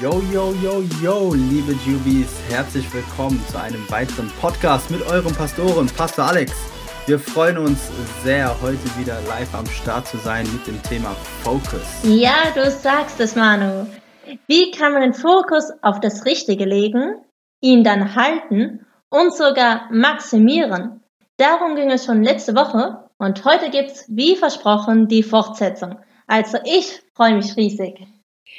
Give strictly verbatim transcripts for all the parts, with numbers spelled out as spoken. Yo, yo, yo, yo, liebe Jubies, herzlich willkommen zu einem weiteren Podcast mit eurem Pastoren, Pastor Alex. Wir freuen uns sehr, heute wieder live am Start zu sein mit dem Thema Fokus. Ja, du sagst es, Manu. Wie kann man den Fokus auf das Richtige legen, ihn dann halten und sogar maximieren? Darum ging es schon letzte Woche und heute gibt's, wie versprochen, die Fortsetzung. Also ich freue mich riesig.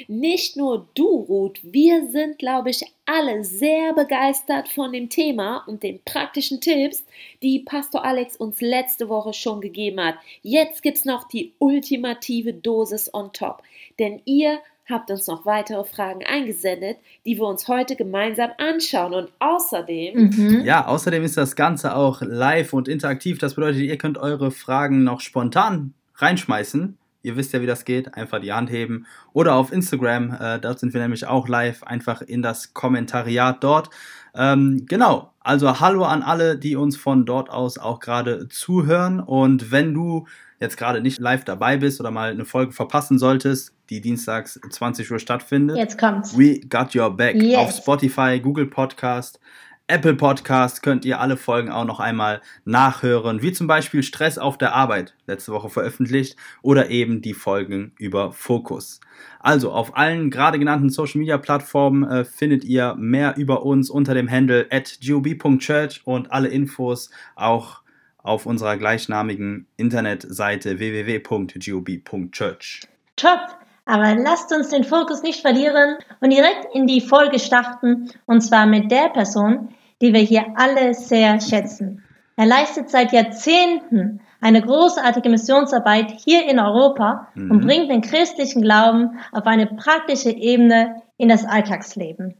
Nicht nur du, Ruth, wir sind, glaube ich, alle sehr begeistert von dem Thema und den praktischen Tipps, die Pastor Alex uns letzte Woche schon gegeben hat. Jetzt gibt's noch die ultimative Dosis on top, denn ihr habt uns noch weitere Fragen eingesendet, die wir uns heute gemeinsam anschauen. Und außerdem... Mhm. Ja, außerdem ist das Ganze auch live und interaktiv. Das bedeutet, ihr könnt eure Fragen noch spontan reinschmeißen. Ihr wisst ja, wie das geht. Einfach die Hand heben oder auf Instagram. Äh, dort sind wir nämlich auch live. Einfach in das Kommentariat dort. Ähm, genau. Also hallo an alle, die uns von dort aus auch gerade zuhören. Und wenn du jetzt gerade nicht live dabei bist oder mal eine Folge verpassen solltest, die dienstags zwanzig Uhr stattfindet. Jetzt kommt's. We got your back. Yes. Auf Spotify, Google Podcast, Apple Podcast könnt ihr alle Folgen auch noch einmal nachhören, wie zum Beispiel Stress auf der Arbeit, letzte Woche veröffentlicht, oder eben die Folgen über Fokus. Also auf allen gerade genannten Social Media Plattformen äh, findet ihr mehr über uns unter dem Handle at gob punkt church und alle Infos auch auf unserer gleichnamigen Internetseite w w w punkt gob punkt church. Top! Aber lasst uns den Fokus nicht verlieren und direkt in die Folge starten, und zwar mit der Person, die wir hier alle sehr schätzen. Er leistet seit Jahrzehnten eine großartige Missionsarbeit hier in Europa mhm. und bringt den christlichen Glauben auf eine praktische Ebene in das Alltagsleben.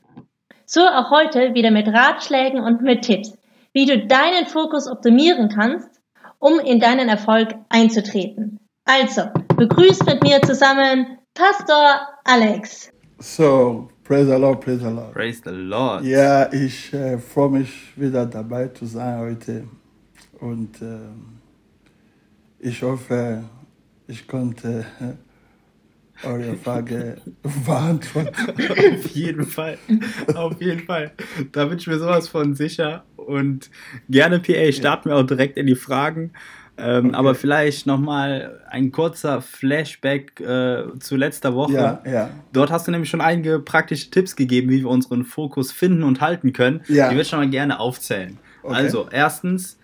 So auch heute wieder mit Ratschlägen und mit Tipps, wie du deinen Fokus optimieren kannst, um in deinen Erfolg einzutreten. Also, begrüßt mit mir zusammen Pastor Alex. So, praise the Lord, praise the Lord. Praise the Lord. Ja, ich äh, freue mich wieder dabei zu sein heute. Und äh, ich hoffe, ich konnte äh, eure Frage beantworten. Auf jeden Fall, auf jeden Fall. Da bin ich mir sowas von sicher. Und gerne, P A, starten wir auch direkt in die Fragen. Ähm, okay. Aber vielleicht nochmal ein kurzer Flashback äh, zu letzter Woche. Ja, ja. Dort hast du nämlich schon einige praktische Tipps gegeben, wie wir unseren Fokus finden und halten können. Ja. Die würde ich schon mal gerne aufzählen. Okay. Also erstens,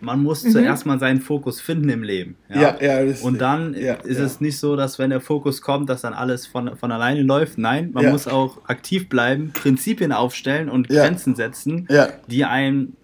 man muss mhm. zuerst mal seinen Fokus finden im Leben. Ja, ja, ja. Und dann ja, ist ja. es nicht so, dass wenn der Fokus kommt, dass dann alles von, von alleine läuft. Nein, man ja. muss auch aktiv bleiben, Prinzipien aufstellen und ja. Grenzen setzen, ja. die einem...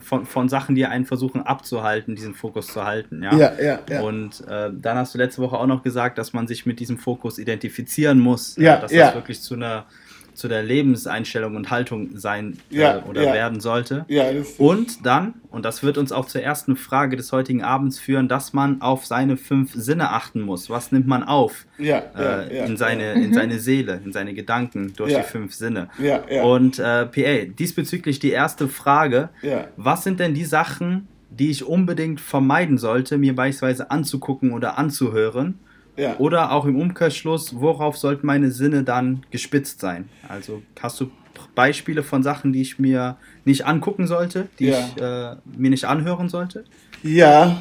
Von, von Sachen, die einen versuchen abzuhalten, diesen Fokus zu halten. Ja, ja, ja, ja. Und äh, dann hast du letzte Woche auch noch gesagt, dass man sich mit diesem Fokus identifizieren muss, ja, äh, dass ja. das wirklich zu einer zu der Lebenseinstellung und Haltung sein ja, äh, oder ja. werden sollte. Ja, und dann, und das wird uns auch zur ersten Frage des heutigen Abends führen, dass man auf seine fünf Sinne achten muss. Was nimmt man auf ja, ja, äh, ja, in, seine, ja. in seine Seele, in seine Gedanken durch ja. die fünf Sinne? Ja, ja. Und äh, P A, diesbezüglich die erste Frage, ja. was sind denn die Sachen, die ich unbedingt vermeiden sollte, mir beispielsweise anzugucken oder anzuhören? Ja. Oder auch im Umkehrschluss, worauf sollten meine Sinne dann gespitzt sein? Also hast du Beispiele von Sachen, die ich mir nicht angucken sollte, die ja. ich äh, mir nicht anhören sollte? Ja,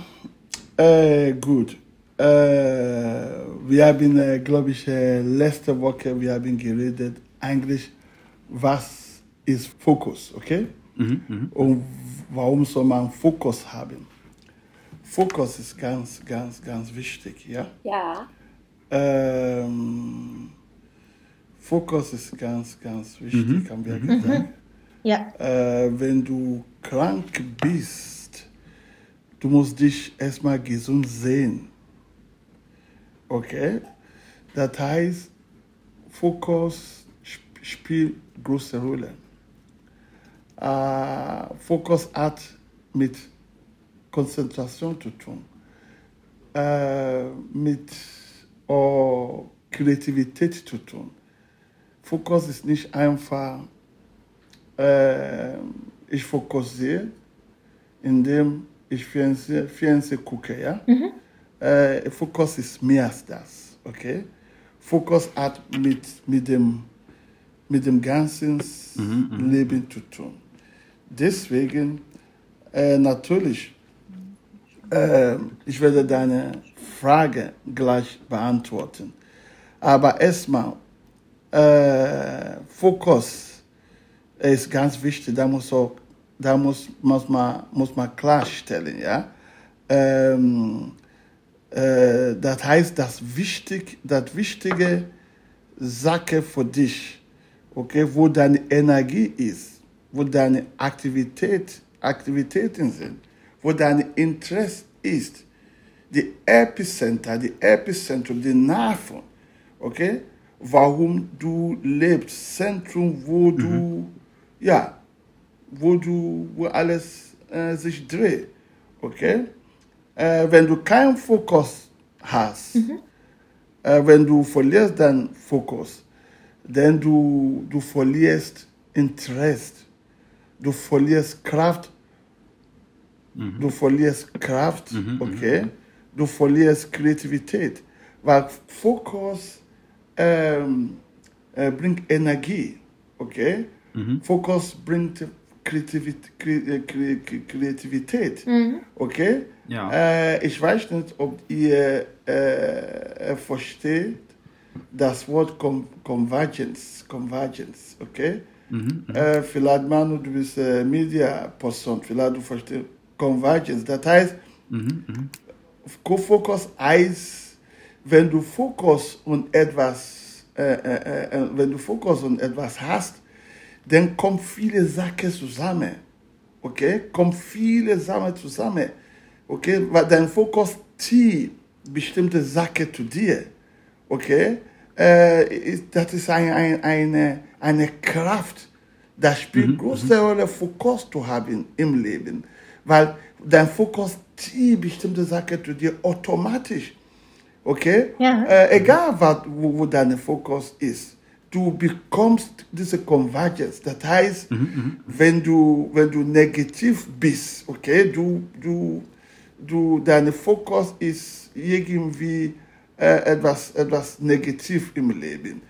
äh, gut. Äh, wir haben, äh, glaube ich, äh, letzte Woche, wir haben geredet, eigentlich, was ist Fokus, okay? Mhm, mh. Und warum soll man Fokus haben? Fokus ist ganz, ganz, ganz wichtig, ja? Ja. Ähm, Fokus ist ganz, ganz wichtig, mhm. haben wir gesagt. Mhm. Ja. Äh, wenn du krank bist, du musst dich erstmal gesund sehen. Okay? Das heißt, Fokus sp- spielt eine große Rolle. Äh, Fokus hat mit Konzentration zu tun, äh, mit oh, Kreativität zu tun. Fokus ist nicht einfach, äh, ich fokussiere, indem ich Fernsehen Fernseh gucke. Ja? Mhm. Äh, Fokus ist mehr als das. Okay? Fokus hat mit, mit dem mit dem ganzen mhm, Leben zu tun. Deswegen, äh, natürlich, äh, ich werde deine Frage gleich beantworten. Aber erstmal, äh, Fokus ist ganz wichtig, da muss, auch, da muss, muss, man, muss man klarstellen, ja. Ähm, äh, das heißt, das, wichtig, das wichtige Sache für dich, okay, wo deine Energie ist, wo deine Aktivität, Aktivitäten sind, wo dein Interesse ist, die Epicenter, die Epizentrum, die Nerven, okay, warum du lebst, Zentrum, wo du, mhm. ja, wo du, wo alles äh, sich dreht, okay? Äh, wenn du keinen Fokus hast, mhm. äh, wenn du verlierst deinen Fokus, denn du, du verlierst Interesse, du verlierst Kraft, mhm. du verlierst Kraft, mhm, okay, mhm. du verlierst Kreativität, weil Fokus ähm, äh, bringt Energie, okay, mhm. Fokus bringt Kreativität, Kreativität mhm. okay, ja. äh, ich weiß nicht, ob ihr äh, versteht, das Wort Con- Convergence, Convergence, okay? Mhm, äh, vielleicht, Manu, du bist äh, Media-Person, vielleicht du verstehst Convergence. Das heißt, mhm, Fokus heißt, wenn du Fokus und etwas, äh, äh, äh, wenn du Fokus und etwas hast, dann kommen viele Sachen zusammen, okay? Kommen viele Sachen zusammen, okay? Weil dein Fokus zieht bestimmte Sachen zu dir. Okay, äh, das ist ein, ein, eine, eine Kraft, das spielt mhm, große Rolle, Fokus zu haben im Leben, weil dein Fokus zieht bestimmte Sachen zu dir automatisch, okay? Ja. Äh, egal, was, wo, wo dein Fokus ist, du bekommst diese Convergence, das heißt, mhm, wenn, du, wenn du negativ bist, okay, du, du, du, dein Fokus ist irgendwie etwas, etwas negativ im Leben.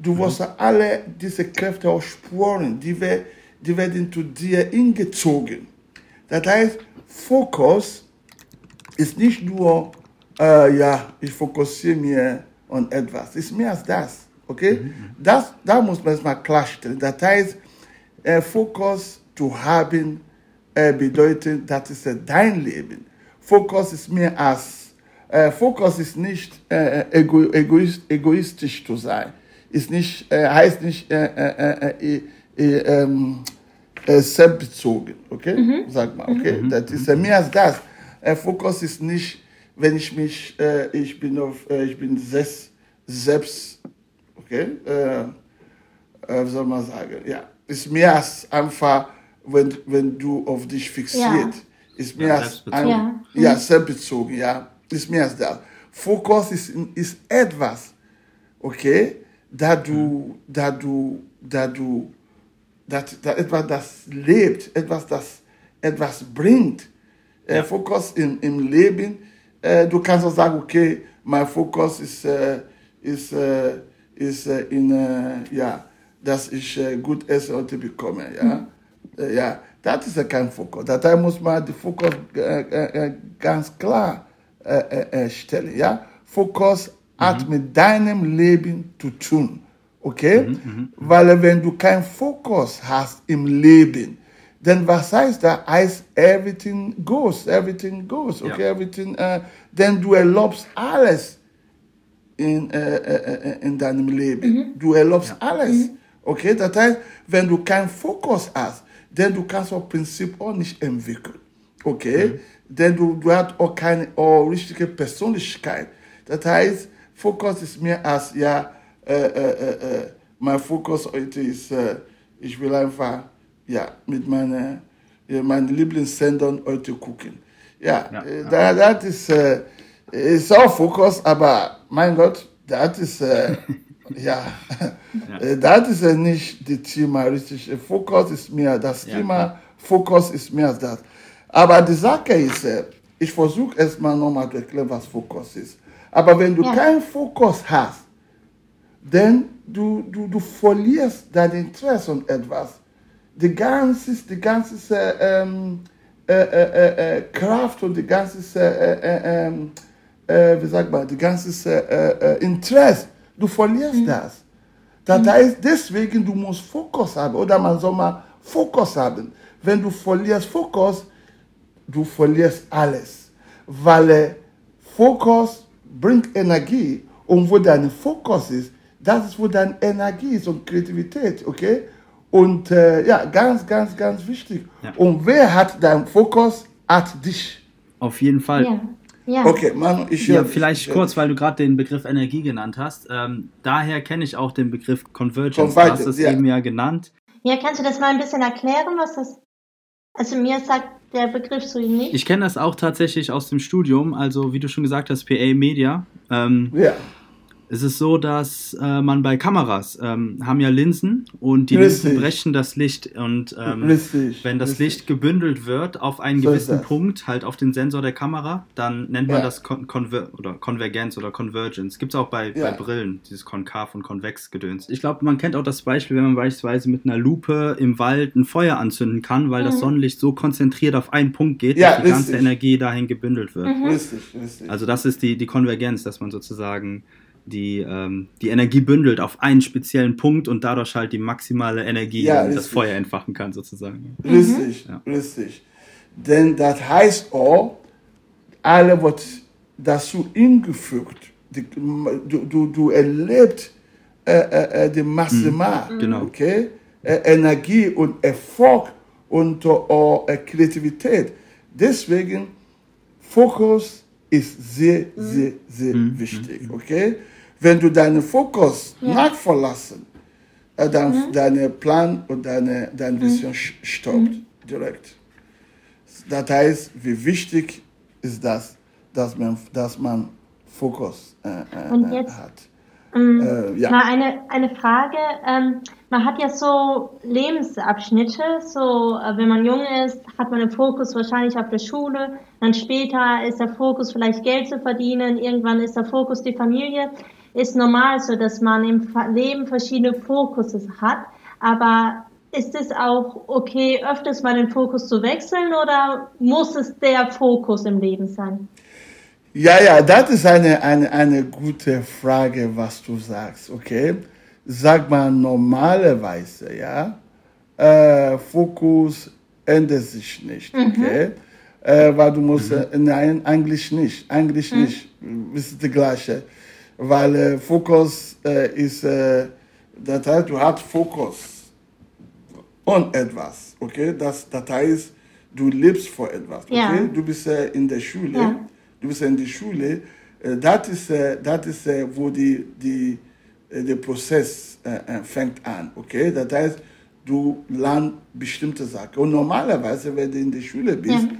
Du wirst ja. alle diese Kräfte auch spüren, die, wir, die werden zu dir hingezogen. Das heißt, Fokus ist nicht nur, äh, ja, ich fokussiere mir an etwas. Es ist mehr als das, okay? Mhm. Das, da muss man erstmal klarstellen. Das heißt, äh, Fokus zu haben äh, bedeutet, das ist äh, dein Leben. Fokus ist mehr als Äh, Fokus ist nicht äh, ego, egoist, egoistisch zu sein. Ist nicht, äh, heißt nicht äh, äh, äh, äh, äh, selbstbezogen, okay? Mhm. Sag mal, okay? Mhm. Das ist äh, mehr als das. Äh, Fokus ist nicht, wenn ich mich, äh, ich bin auf, äh, ich bin selbst, selbst okay? Äh, äh, wie soll man sagen? Ja, ist mehr als einfach, wenn, wenn du auf dich fixiert. Ja. Ist mehr ja, als ein, ja. ja, selbstbezogen, ja. Ist mehr als das. Fokus ist, ist etwas, okay, da du, da du, da du, das, da etwas, das lebt, etwas, das etwas bringt. Ja. Äh, Fokus in, im Leben, äh, du kannst auch sagen, okay, mein Fokus ist, äh, ist, äh, ist äh, in, äh, ja, dass ich äh, gut Essen heute bekomme, ja. Mhm. Äh, ja, das ist ja kein Fokus. Daher muss man den Fokus äh, äh, ganz klar Äh, äh, Stelle, ja? Fokus mhm. hat mit deinem Leben zu tun, okay? Mhm, weil wenn du keinen Fokus hast im Leben, dann was heißt das? Heißt everything goes, everything goes, okay? Ja. Everything, äh, denn du erlaubst alles in, äh, äh, in deinem Leben. Mhm. Du erlaubst ja. alles, mhm. okay? Das heißt, wenn du keinen Fokus hast, dann du kannst auch Prinzip auch nicht entwickeln, okay? Mhm. Denn du, du hast auch keine auch richtige Persönlichkeit. Das heißt, Fokus ist mehr als, ja, äh, äh, äh, mein Fokus heute ist, äh, ich will einfach, ja, mit meinen ja, meine Lieblingssendern heute gucken. Ja, ja, äh, ja. Da, das ist, äh, ist auch Fokus, aber mein Gott, das ist, äh, ja, ja. das ist äh, nicht das Thema richtig. Fokus ist mehr das ja. Thema, Fokus ist mehr als das. Aber die Sache ist, ich versuche erstmal nochmal zu erklären, was Fokus ist. Aber wenn du ja. keinen Fokus hast, denn du, du, du verlierst dein Interesse an etwas. Die ganze, die ganze ähm, äh, äh, äh, Kraft und die ganze, äh, äh, äh, wie sagt man, die ganze äh, äh, Interesse, du verlierst mhm. das. Das mhm. heißt, deswegen du musst Fokus haben, oder man soll mal Fokus haben. Wenn du verlierst Fokus, du verlierst alles, weil Fokus bringt Energie und wo dein Fokus ist, das ist wo deine Energie ist und Kreativität, okay? Und äh, ja, ganz, ganz, ganz wichtig. Ja. Und wer hat deinen Fokus, hat dich. Auf jeden Fall. Ja. Ja. Okay, Manu, ich ja, vielleicht ich, kurz, weil du gerade den Begriff Energie genannt hast. Ähm, daher kenne ich auch den Begriff Convergence. Du hast es eben ja genannt. Ja, kannst du das mal ein bisschen erklären, was das? Also mir sagt der Begriff so nicht. Ich kenne das auch tatsächlich aus dem Studium. Also wie du schon gesagt hast, P A Media. Ähm, ja. Es ist so, dass äh, man bei Kameras ähm, haben ja Linsen und die Richtig. Linsen brechen das Licht und ähm, wenn das Richtig. Licht gebündelt wird auf einen so gewissen Punkt, halt auf den Sensor der Kamera, dann nennt man ja. das Kon- Konver- oder Konvergenz oder Convergence. Gibt es auch bei, ja. bei Brillen, dieses Konkav- und Konvex-Gedöns. Ich glaube, man kennt auch das Beispiel, wenn man beispielsweise mit einer Lupe im Wald ein Feuer anzünden kann, weil mhm. das Sonnenlicht so konzentriert auf einen Punkt geht, ja, dass die richtig. ganze Energie dahin gebündelt wird. Mhm. Richtig, richtig. Also das ist die, die Konvergenz, dass man sozusagen die ähm, die Energie bündelt auf einen speziellen Punkt und dadurch halt die maximale Energie ja, das Feuer entfachen kann, sozusagen. Richtig, ja. richtig. Denn das heißt auch, alle wird dazu hingefügt. Die, du, du, du erlebst äh, äh, die Maximal, mhm, genau. okay? Äh, Energie und Erfolg und äh, Kreativität. Deswegen, Fokus ist sehr, mhm. sehr, sehr mhm. wichtig, okay? Wenn du deinen Fokus ja. nicht verlassen, dann mhm. dein Plan und deine, deine Vision mhm. stoppt mhm. direkt. Das heißt, wie wichtig ist das, dass man, dass man Fokus äh, und jetzt, hat. Ähm, äh, ja. Mal eine, eine Frage. Ähm, man hat ja so Lebensabschnitte, so äh, wenn man jung ist, hat man den Fokus wahrscheinlich auf der Schule, dann später ist der Fokus vielleicht Geld zu verdienen, irgendwann ist der Fokus die Familie. Ist normal so, dass man im Leben verschiedene Fokusse hat, aber ist es auch okay, öfters mal den Fokus zu wechseln oder muss es der Fokus im Leben sein? Ja, ja, das ist eine, eine, eine gute Frage, was du sagst, okay? Sagt man normalerweise, ja, äh, Fokus ändert sich nicht, mhm. okay? Äh, weil du musst, mhm. äh, nein, eigentlich nicht, eigentlich mhm. nicht, ist das Gleiche. Weil äh, Fokus äh, ist, äh, das heißt, du hast Fokus on etwas, okay? Das, das heißt, du lebst vor etwas, okay? Ja. Du bist äh, in der Schule. Ja. Du bist in der Schule, das ist, das ist wo die, die, der Prozess fängt an, okay? Das heißt, du lernst bestimmte Sachen. Und normalerweise, wenn du in der Schule bist, ja.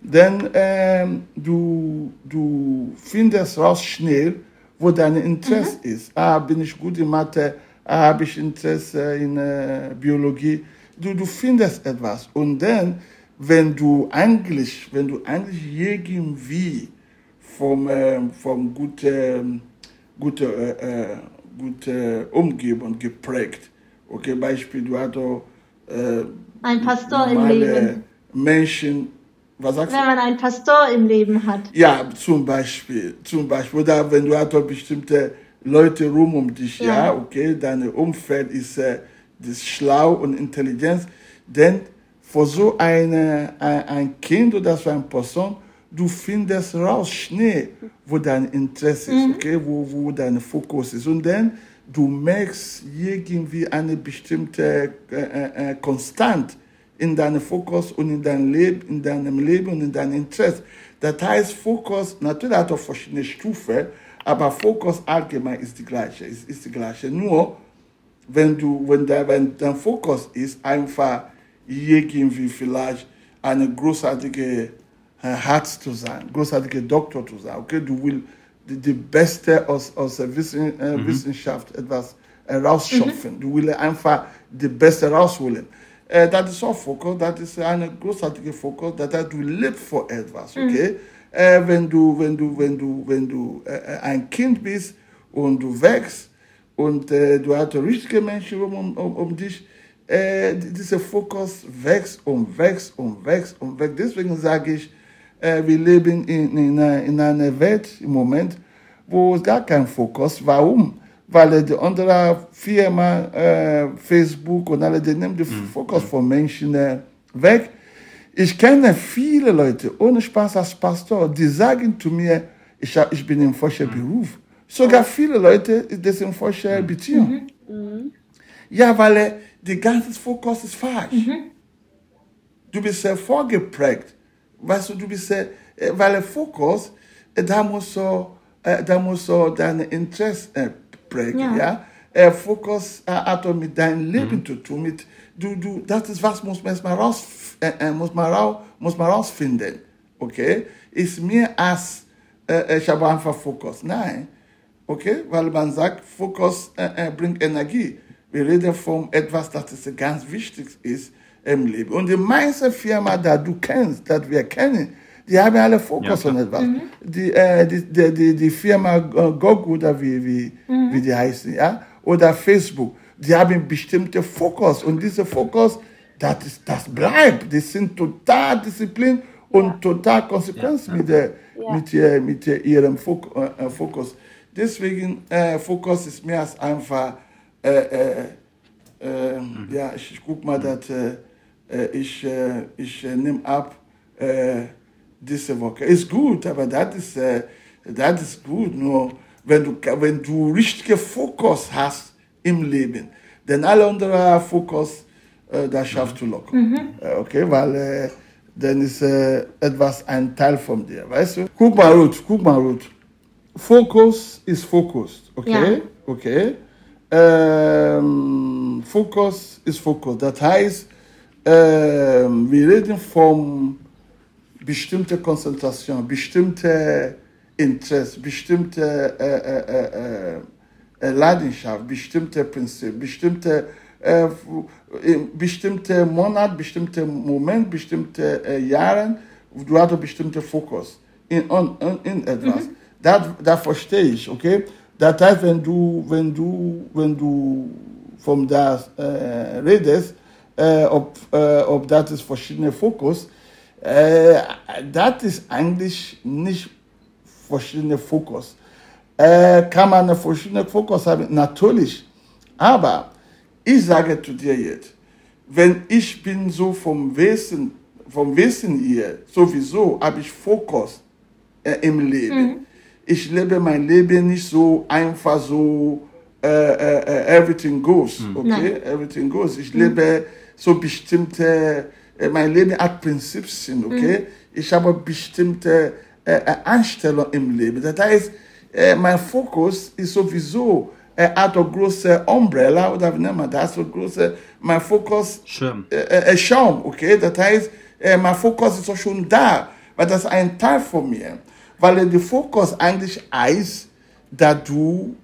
dann ähm, du, du findest raus schnell, wo dein Interesse mhm. ist. Ah, bin ich gut in Mathe? Ah, habe ich Interesse in äh, Biologie? Du, du findest etwas. Und dann, wenn du eigentlich, wenn du eigentlich irgendwie vom, äh, vom guten, guten, äh, guten Umgebung geprägt. Okay, Beispiel, du hast auch äh, ein Pastor im Leben. Menschen, was sagst du? Wenn man einen Pastor im Leben hat. Ja, zum Beispiel, zum Beispiel, oder wenn du hast auch bestimmte Leute rum um dich, ja, ja okay, dein Umfeld ist, äh, ist schlau und Intelligenz, denn für so eine, ein, ein Kind oder so eine Person, du findest raus schnell, wo dein Interesse mhm. ist, okay? wo, wo dein Fokus ist. Und dann, du merkst irgendwie eine bestimmte äh, äh, Konstant in deinem Fokus und in deinem Leben, in deinem Leben und in deinem Interesse. Das heißt, Fokus, natürlich hat er verschiedene Stufen, aber Fokus allgemein ist die gleiche, ist, ist die gleiche. Nur, wenn, du, wenn, der, wenn dein Fokus ist, einfach irgendwie vielleicht eine großartige Arzt zu sein, großartige Doktor zu sein, okay, du willst die, die Beste aus, aus der Wissen, äh, mhm. Wissenschaft etwas herausschöpfen, mhm. du willst einfach die Beste rausholen. Äh, das ist auch Fokus, das ist ein großartiger Fokus, das heißt, du lebst vor etwas, okay, mhm. äh, wenn du, wenn du, wenn du, wenn du äh, ein Kind bist und du wächst, und äh, du hast richtige Menschen um, um, um, um dich. Äh, dieser Fokus wächst und wächst und wächst und wächst. Deswegen sage ich, äh, wir leben in, in, einer, in einer Welt im Moment, wo es gar keinen Fokus. Warum? Weil die andere Firma, äh, Facebook und alle, die nehmen den mhm. Fokus von Menschen äh, weg. Ich kenne viele Leute, ohne Spaß als Pastor, die sagen zu mir, ich, ich bin im falschen Beruf. Sogar viele Leute, die sind in falscher Beziehung. Mhm. Mhm. Ja, weil der ganze Fokus ist falsch. Mhm. Du bist äh, vorgeprägt. Weißt du, du bist, äh, weil der Fokus, äh, da musst du äh, äh, deine Interessen äh, prägen. Ja. Ja? Äh, Fokus äh, hat auch mit deinem Leben mhm. zu tun. Mit, du, du, das ist was, muss man erstmal raus, äh, muss man raus, muss man rausfinden. Okay? Ist mir als, äh, ich habe einfach Fokus. Nein. Okay? Weil man sagt, Fokus äh, äh, bringt Energie. Wir reden von etwas, das ganz wichtig ist im Leben. Und die meisten Firmen, die du kennst, die wir kennen, die haben alle Fokus ja, auf etwas. Mhm. Die, äh, die, die, die, die Firma Google, oder wie, wie, mhm. wie die heißen, ja? Oder Facebook, die haben bestimmte Fokus. Und dieser Fokus, das, ist, das bleibt. Die sind total diszipliniert und ja. total konsequent ja. mit, der, ja. mit, der, mit der, ihrem Fokus. Deswegen, äh, Fokus ist mehr als einfach. Äh, äh, äh, mhm. Ja, ich, ich guck mal, dass äh, ich, äh, ich äh, nehme ab äh, diese Woche. Ist gut, aber das ist, äh, das ist gut, nur wenn du, wenn du richtigen Fokus hast im Leben, denn alle anderen Fokus, äh, das schaffst du locker. Mhm. Äh, okay, weil äh, dann ist äh, etwas ein Teil von dir, weißt du? Guck mal, Ruth, guck mal, Ruth. Fokus ist Fokus, okay? Ja. Okay. Ähm, Fokus ist Fokus. Das heißt, ähm, wir reden von bestimmter Konzentration, bestimmter Interesse, bestimmter äh, äh, äh, Leidenschaft, bestimmter Prinzip, bestimmter äh, bestimmte Monat, bestimmter Moment, bestimmte äh, Jahre. Du hast einen bestimmten Fokus in, in, in etwas. Mhm. Das, das verstehe ich, okay? Das heißt, wenn du, wenn du, wenn du von das äh, redest, äh, ob, äh, ob das ist verschiedene Fokus, äh, das ist eigentlich nicht verschiedene Fokus. Äh, kann man verschiedene Fokus haben? Natürlich. Aber ich sage zu dir jetzt, wenn ich bin so vom Wesen, vom Wesen hier, sowieso habe ich Fokus äh, im Leben. Mhm. Ich lebe mein Leben nicht so einfach so, uh, uh, everything goes, okay? Nein. Everything goes. Ich mhm. lebe so bestimmte, mein Leben hat Prinzipien, okay? Mhm. Ich habe bestimmte uh, Einstellung im Leben. Das heißt, uh, mein Fokus ist sowieso, er hat eine große Umbrella, oder wie nennt man das? So große, mein Fokus, Schirm. Uh, uh, Schirm, okay? Das heißt, uh, mein Fokus ist auch schon da, weil das ist ein Teil von mir. Weil der Fokus eigentlich heißt, dass du,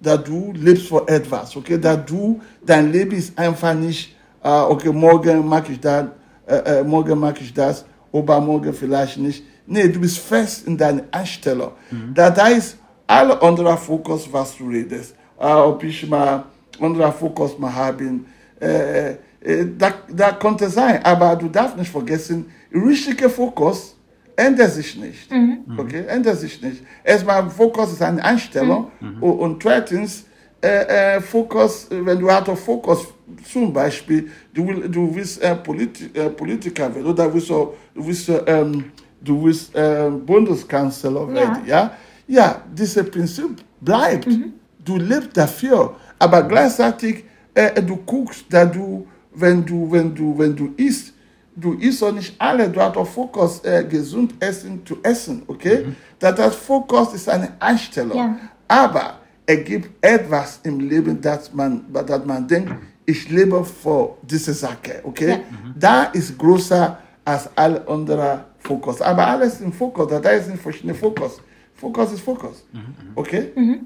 dass du lebst für etwas, okay? Dass du, dein Leben ist einfach nicht, uh, okay, morgen mache ich das, äh, äh, morgen mache ich das, übermorgen vielleicht nicht. Nee, du bist fest in deiner Einstellung. Mhm. Das heißt, alle anderen Fokus, was du redest, uh, ob ich mal andere Fokus mal haben, äh, äh, da, da könnte sein, aber du darfst nicht vergessen, richtiger Fokus ändert sich nicht, mhm. okay, ändert sich nicht. Erstmal, Fokus ist eine Einstellung mhm. und, und zweitens, äh, äh, Fokus, wenn du hast Fokus, zum Beispiel, du, du willst äh, Polit, äh, Politiker werden oder willst, du willst, ähm, du willst äh, Bundeskanzler werden, ja. ja, ja, dieses Prinzip bleibt, mhm. du lebst dafür, aber gleichzeitig, äh, du guckst, dass du, wenn du, wenn du, wenn du isst, du isst auch nicht alle, du hast auch Fokus, äh, gesund essen zu essen, okay? Mhm. Das heißt, Fokus ist eine Einstellung. Ja. Aber es gibt etwas im Leben, dass man, dass man denkt, ich lebe für diese Sache, okay? Ja. Mhm. Da ist größer als alle anderen Fokus. Aber alles im Fokus, da ist ein verschiedener Fokus. Fokus ist Fokus, okay? Mhm.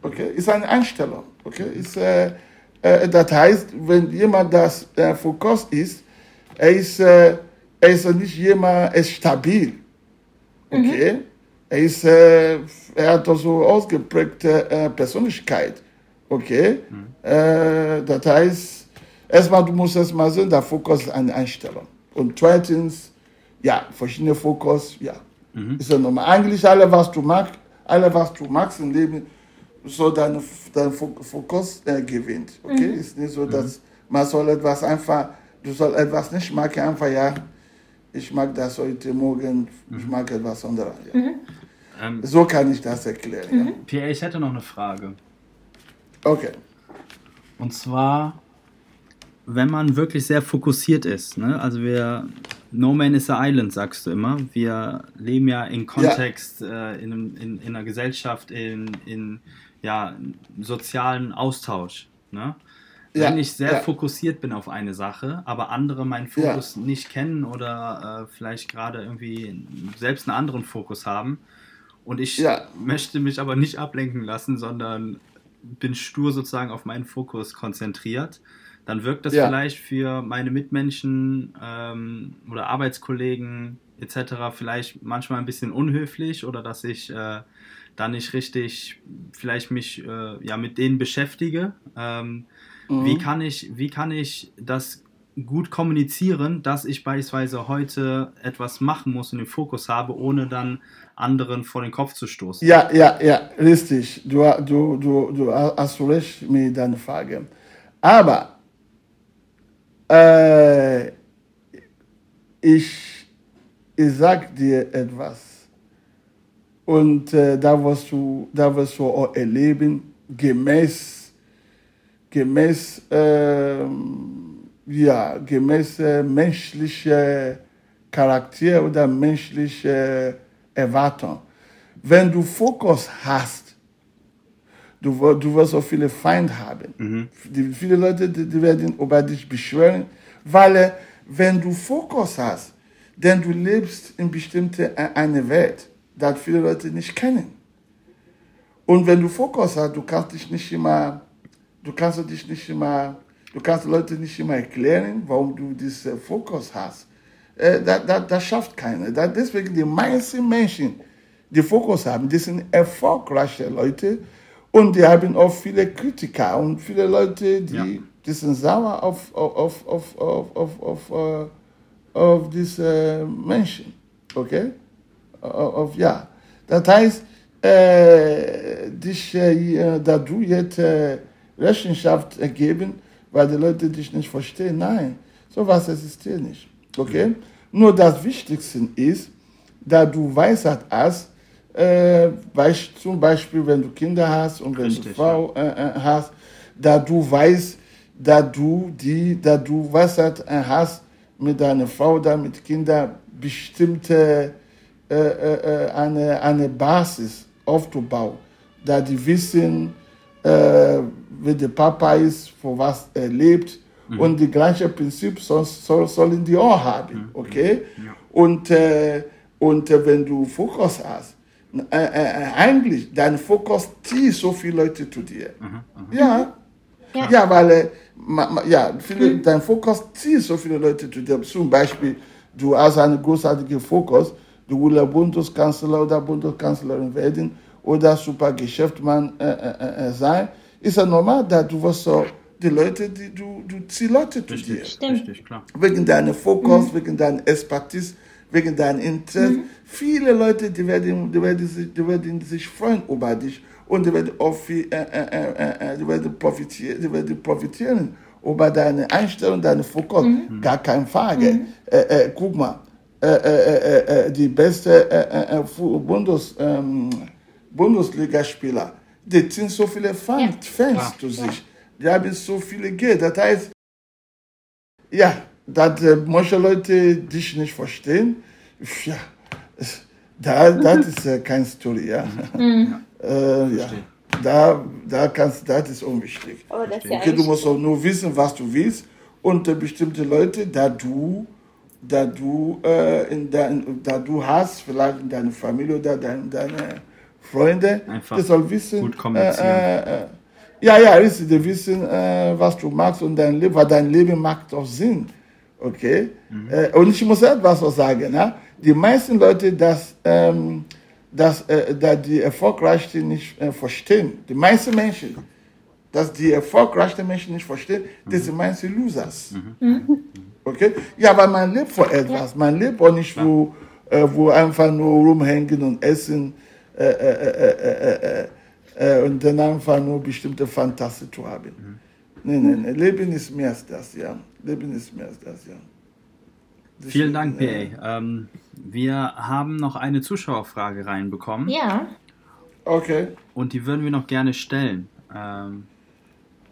Okay, ist eine Einstellung, okay? Ist, äh, äh, das heißt, wenn jemand das äh, Fokus ist, Er ist, äh, er ist nicht jemand, er ist stabil, okay? Mhm. Er, ist, äh, er hat also ausgeprägte äh, Persönlichkeit, Okay? Mhm. Äh, das heißt, erstmal, du musst erstmal sehen, der Fokus an der Einstellung. Und zweitens, ja, verschiedene Fokus, ja. Mhm. Ist ja normal. Eigentlich, alle, was du magst, alle, was du magst im Leben, so dein, dein Fokus äh, gewinnt. Okay? Mhm. Ist nicht so, dass mhm. man soll etwas einfach, du sollst etwas nicht machen, einfach, ja, ich mag das heute Morgen, mhm. ich mag etwas anderes. Ja. Mhm. Ähm, so kann ich das erklären. Mhm. Ja. Pierre, ich hätte noch eine Frage. Okay. Und zwar, wenn man wirklich sehr fokussiert ist, ne? Also wir, no man is an island, sagst du immer. Wir leben ja in Kontext, ja. Äh, in, in, in einer Gesellschaft, in, in ja, sozialen Austausch, ne? Wenn ja, ich sehr ja. fokussiert bin auf eine Sache, aber andere meinen Fokus ja. nicht kennen oder äh, vielleicht gerade irgendwie selbst einen anderen Fokus haben und ich ja. möchte mich aber nicht ablenken lassen, sondern bin stur sozusagen auf meinen Fokus konzentriert, dann wirkt das ja. vielleicht für meine Mitmenschen ähm, oder Arbeitskollegen et cetera vielleicht manchmal ein bisschen unhöflich oder dass ich äh, da nicht richtig vielleicht mich äh, ja, mit denen beschäftige. Ähm, Wie kann ich, wie kann ich das gut kommunizieren, dass ich beispielsweise heute etwas machen muss und den Fokus habe, ohne dann anderen vor den Kopf zu stoßen? Ja, ja, ja, richtig. Du, du, du, du hast recht mit deiner Frage. Aber äh, ich, ich sage dir etwas. Und äh, da, wirst du, da wirst du auch erleben, gemäß gemäß, äh, ja, gemäß äh, menschlicher Charakter oder menschlicher Erwartung. Wenn du Fokus hast, du, du wirst auch viele Feinde haben. Mhm. Die, viele Leute die, die werden über dich beschweren, weil wenn du Fokus hast, denn du lebst in bestimmte eine Welt, die viele Leute nicht kennen. Und wenn du Fokus hast, du kannst dich nicht immer Du kannst dich nicht immer, du kannst Leute nicht immer erklären, warum du diesen Fokus hast. Äh, das, das, das schafft keiner. Das, deswegen die meisten Menschen, die Fokus haben, die sind erfolgreiche Leute und die haben auch viele Kritiker und viele Leute, die, ja. die sind sauer auf, auf, auf, auf, auf, auf, auf, auf diese Menschen. Okay? Auf, auf, ja. Das heißt, äh, dich, äh, da du jetzt äh, Rechenschaft ergeben, weil die Leute dich nicht verstehen. Nein, sowas existiert nicht. Okay? Mhm. Nur das Wichtigste ist, dass du Weisheit hast, äh, zum Beispiel, wenn du Kinder hast und wenn Richtig, du Frau ja. äh, hast, dass du weißt, dass du, die, dass du Weisheit hast, mit deiner Frau oder mit Kindern bestimmte äh, äh, eine, eine Basis aufzubauen, dass die wissen, Äh, wie der Papa ist, für was er lebt. Mhm. Und die gleiche Prinzip soll, soll, sollen die auch haben. Okay? Ja. Und, äh, und äh, wenn du Fokus hast, äh, äh, eigentlich, dein Fokus zieht so viele Leute zu dir. Mhm. Mhm. Ja. ja, ja, weil äh, ma, ma, ja, viele, mhm. dein Fokus zieht so viele Leute zu dir. Zum Beispiel, du hast einen großartigen Fokus, du willst Bundeskanzler oder Bundeskanzlerin werden, oder super Geschäftsmann äh, äh, äh, sein, ist ja normal, dass du wirst so die Leute, die du, du ziehst Leute zu dir. Richtig, klar. Wegen deinem Fokus, mhm. wegen deiner Expertise, wegen deinem Interesse. Mhm. Viele Leute, die werden, die, werden sich, die werden sich freuen über dich und die werden, auch viel, äh, äh, äh, die werden, profitieren, die werden profitieren über deine Einstellung, deinen Fokus. Mhm. Gar keine Frage. Mhm. Äh, äh, guck mal, äh, äh, äh, die beste äh, äh, Bundes... Ähm, Bundesligaspieler, die ziehen so viele Fans, ja. Fans zu sich, ja. die haben so viele Geld. Das heißt, ja, dass äh, manche Leute dich nicht verstehen, ja, da, mhm. das ist äh, keine Story, ja. Mhm. äh, ja. Da, da kannst, das ist unwichtig. Oh, das ist ja okay, du musst auch nur wissen, was du willst und äh, bestimmte Leute, da du, da du, äh, in dein, da du hast, vielleicht in deiner Familie oder deine, deine Freunde, einfach die soll wissen, gut kommunizieren. Äh, äh, ja, ja, richtig, die wissen, äh, was du magst und dein Leben, weil dein Leben macht doch Sinn, okay? Mhm. Äh, und ich muss etwas so sagen, ne? Die meisten Leute, das, ähm, das, äh, das die Erfolgreichen nicht äh, verstehen, die meisten Menschen, dass die erfolgreichen Menschen nicht verstehen, das sind meistens Losers. Okay? Ja, aber man lebt für etwas. Man lebt auch nicht, wo, äh, wo einfach nur rumhängen und essen äh, äh, äh, äh, äh, und dann einfach nur bestimmte Fantasie zu haben. Nein, nein, nein. Leben ist mehr als das, ja. Leben ist mehr als das, ja. Das Vielen Dank, P A. Ja. Ähm, wir haben noch eine Zuschauerfrage reinbekommen. Ja. Okay. Und die würden wir noch gerne stellen. Ähm,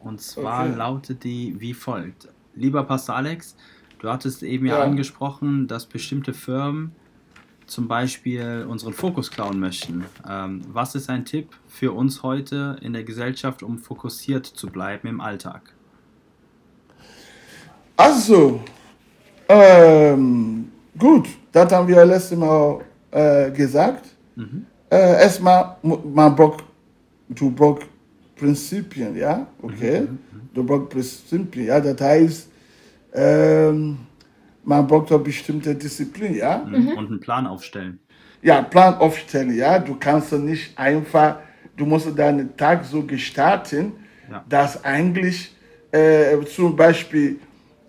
und zwar okay. lautet die wie folgt. Lieber Pastor Alex, du hattest eben ja, ja angesprochen, dass bestimmte Firmen zum Beispiel unseren Fokus klauen möchten. Ähm, was ist ein Tipp für uns heute in der Gesellschaft, um fokussiert zu bleiben im Alltag? Also, ähm, gut, das haben wir letztes Mal äh, gesagt. Mhm. Äh, erstmal, man braucht, du brauchst Prinzipien, ja, okay? Mhm. Du brauchst Prinzipien, ja, das heißt, ähm, man braucht eine bestimmte Disziplin, ja? Mhm. Und einen Plan aufstellen. Ja, Plan aufstellen, ja. Du kannst nicht einfach, du musst deinen Tag so gestalten, ja, dass eigentlich äh, zum Beispiel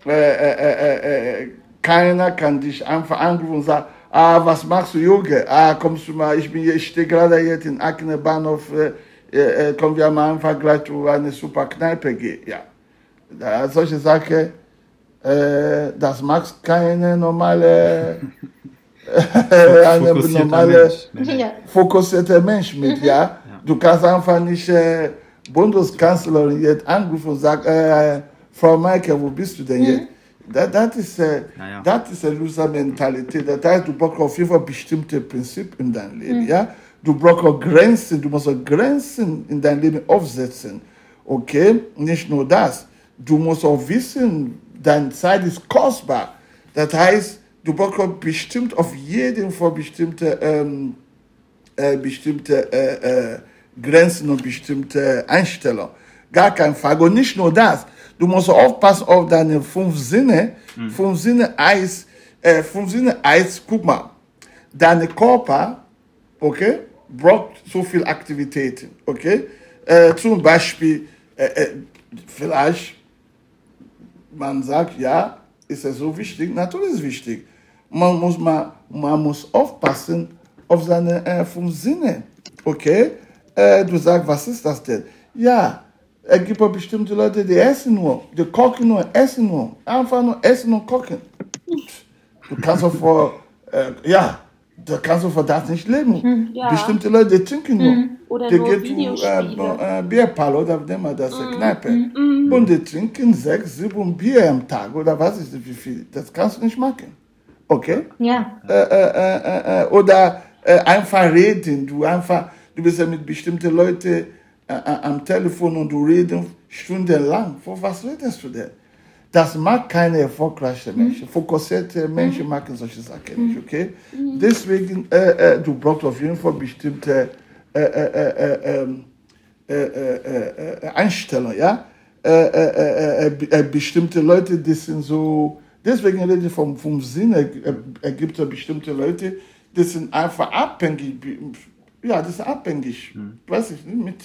äh, äh, äh, keiner kann dich einfach anrufen und sagen, ah, was machst du, Yoga? Ah, kommst du mal, ich bin hier, ich stehe gerade jetzt in Akne Bahnhof, äh, äh, kommen wir mal einfach gleich zu einer super Kneipe gehen, ja. Da, solche Sachen. Äh, das macht keine normale, äh, eine normale Mensch. Ja. fokussierte Mensch mit, mhm. ja? ja. Du kannst einfach nicht äh, Bundeskanzlerin jetzt anrufen und sagen, äh, Frau Merkel, wo bist du denn mhm. jetzt? Das da ist, äh, ja, ja. ist eine Loser-Mentalität. Das heißt, du brauchst auf jeden Fall bestimmte Prinzipien in deinem Leben, mhm. ja? Du brauchst auch Grenzen, du musst auch Grenzen in deinem Leben aufsetzen, okay? Nicht nur das, du musst auch wissen, deine Zeit ist kostbar. Das heißt, du brauchst bestimmt auf jeden Fall bestimmte, ähm, äh, bestimmte äh, äh, Grenzen und bestimmte Einstellungen. Gar keine Frage. Und nicht nur das. Du musst aufpassen auf deine fünf Sinne. Mhm. Fünf Sinne heißt, äh, fünf Sinne heißt, guck mal, dein Körper, okay, braucht so viel Aktivitäten, okay? Äh, zum Beispiel, äh, äh, vielleicht, man sagt, ja, ist es so wichtig? Natürlich ist es wichtig. Man muss, man, man muss aufpassen auf seine äh, fünf Sinne. Okay? Äh, du sagst, was ist das denn? Ja, es gibt auch bestimmte Leute, die essen nur, die kochen nur, essen nur. Einfach nur essen und kochen. Du kannst doch vor, äh, ja, du kannst doch vor das nicht leben. Ja. Bestimmte Leute, die trinken nur. Mhm. Oder die gehen zu äh, äh, Bierpal oder nehmen wir das, mm, Kneipe. Mm, mm. Und die trinken sechs, sieben Bier am Tag oder was ist das, wie viel? Das kannst du nicht machen. Okay? Ja. Äh, äh, äh, äh, oder äh, einfach reden. Du, einfach, du bist ja mit bestimmten Leuten äh, am Telefon und du redest stundenlang. Vor was redest du denn? Das mag keine erfolgreiche Menschen. Mhm. Fokussierte Menschen mhm. machen solche Sachen nicht. Okay? Mhm. Deswegen, äh, äh, du brauchst auf jeden Fall bestimmte Äh, äh, äh, äh, äh, äh, Einstellung, ja? Äh, äh, äh, äh, bestimmte Leute, die sind so, deswegen rede ich vom, vom Sinn, es gibt ja bestimmte Leute, die sind einfach abhängig, ja, das ist abhängig, mhm. weiß ich nicht, mit,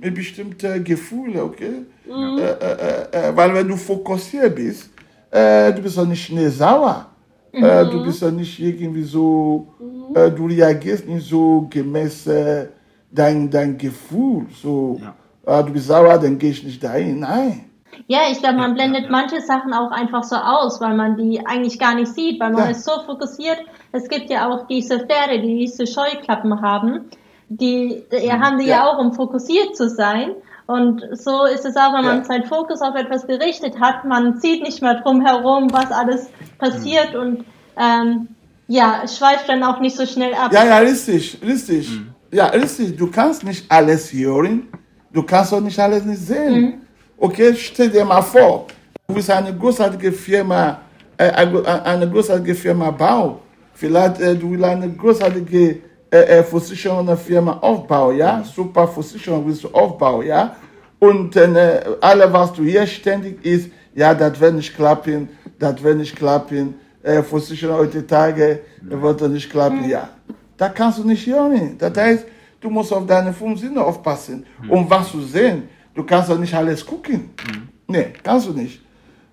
mit bestimmten Gefühlen, okay? Mhm. Äh, äh, äh, weil wenn du fokussiert bist, äh, du bist ja nicht schnell sauer. Mhm. Äh, du bist ja nicht irgendwie so, mhm. äh, du reagierst nicht so gemäß äh, dein, dein Gefühl. So, ja. äh, du bist sauer, dann gehe ich nicht dahin. Nein. Ja, ich glaube, man blendet ja, ja. manche Sachen auch einfach so aus, weil man die eigentlich gar nicht sieht, weil man ja. ist so fokussiert. Es gibt ja auch diese Pferde, die diese Scheuklappen haben. Die ja, haben die ja. ja auch, um fokussiert zu sein. Und so ist es auch, wenn man ja. seinen Fokus auf etwas gerichtet hat, man zieht nicht mehr drum herum, was alles passiert mhm. und ähm, ja, schweift dann auch nicht so schnell ab. Ja, ja, richtig, richtig. Mhm. Ja, richtig, du kannst nicht alles hören, du kannst auch nicht alles nicht sehen. Mhm. Okay, stell dir mal vor, du bist eine großartige Firma, äh, eine großartige Firma bauen, vielleicht äh, du willst eine großartige Äh, äh, versicherende Firma aufbauen, ja, super Versicherung willst du aufbauen, ja, und äh, alle, was du hier ständig ist, ja, das wird nicht klappen, das wird nicht klappen, äh, Versicherung heutzutage wird nicht klappen, ja, da kannst du nicht hören, das heißt, du musst auf deine fünf Sinne aufpassen, um was zu sehen, du Du kannst doch nicht alles gucken. Mhm. Nee, kannst du nicht.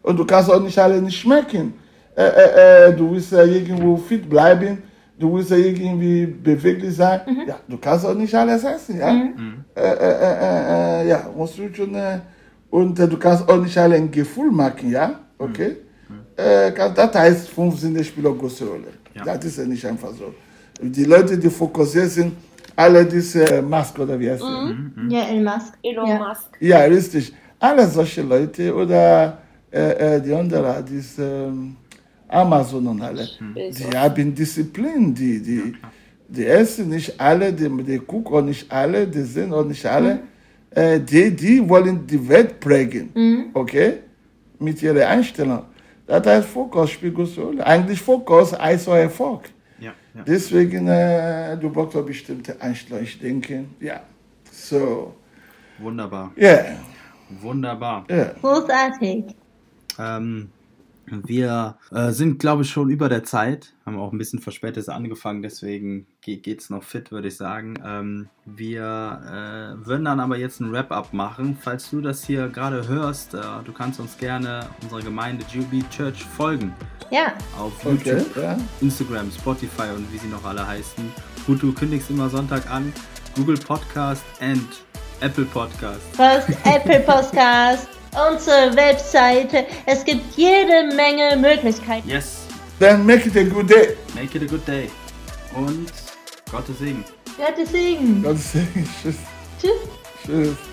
Und du kannst auch nicht alles nicht schmecken. Äh, äh, äh, du willst ja irgendwo fit bleiben. Du willst ja irgendwie beweglich sein. Mhm. Ja, du kannst auch nicht alles essen. Ja, mhm. äh, äh, äh, äh, ja musst du schon... Äh, und äh, du kannst auch nicht alle ein Gefühl machen. Ja, okay. Mhm. Mhm. Äh, kann, das heißt, fünf sind die Spieler große Rolle. Ja. Das ist ja nicht einfach so. Die Leute, die fokussiert sind, alle diese Musk oder wie heißt der? Mhm. Mhm. Ja, Elon Musk. Elon ja. Musk. Ja, richtig. Alle solche Leute oder äh, äh, die anderen, diese ähm, Amazon und alle, mhm. die haben Disziplin, die, die, die essen nicht alle, die, die gucken auch nicht alle, die sehen auch nicht alle, mhm. äh, die, die wollen die Welt prägen, mhm. okay, mit ihrer Einstellung. Das heißt Fokus, Spiegelsohle. Eigentlich Fokus heißt auch Erfolg. Ja, ja. Deswegen, äh, du brauchst eine bestimmte Einstellung, ich denke, ja, so. Wunderbar. Ja. Yeah. Wunderbar. Ja. Großartig. Ähm, wir äh, sind, glaube ich, schon über der Zeit. Haben auch ein bisschen verspätet angefangen, deswegen ge- geht's noch fit, würde ich sagen. Ähm, wir äh, würden dann aber jetzt ein Wrap-Up machen. Falls du das hier gerade hörst, äh, du kannst uns gerne unserer Gemeinde Jubilee Church folgen. Ja. Auf okay. YouTube, ja. Instagram, Spotify und wie sie noch alle heißen. Gut, du kündigst immer Sonntag an. Google Podcast and Apple Podcast. First Apple Podcast, unsere Webseite. Es gibt jede Menge Möglichkeiten. Yes. Then make it a good day. Make it a good day. Und Gottes Segen. Gottes Segen. Gottes Segen. Tschüss. Tschüss. Tschüss.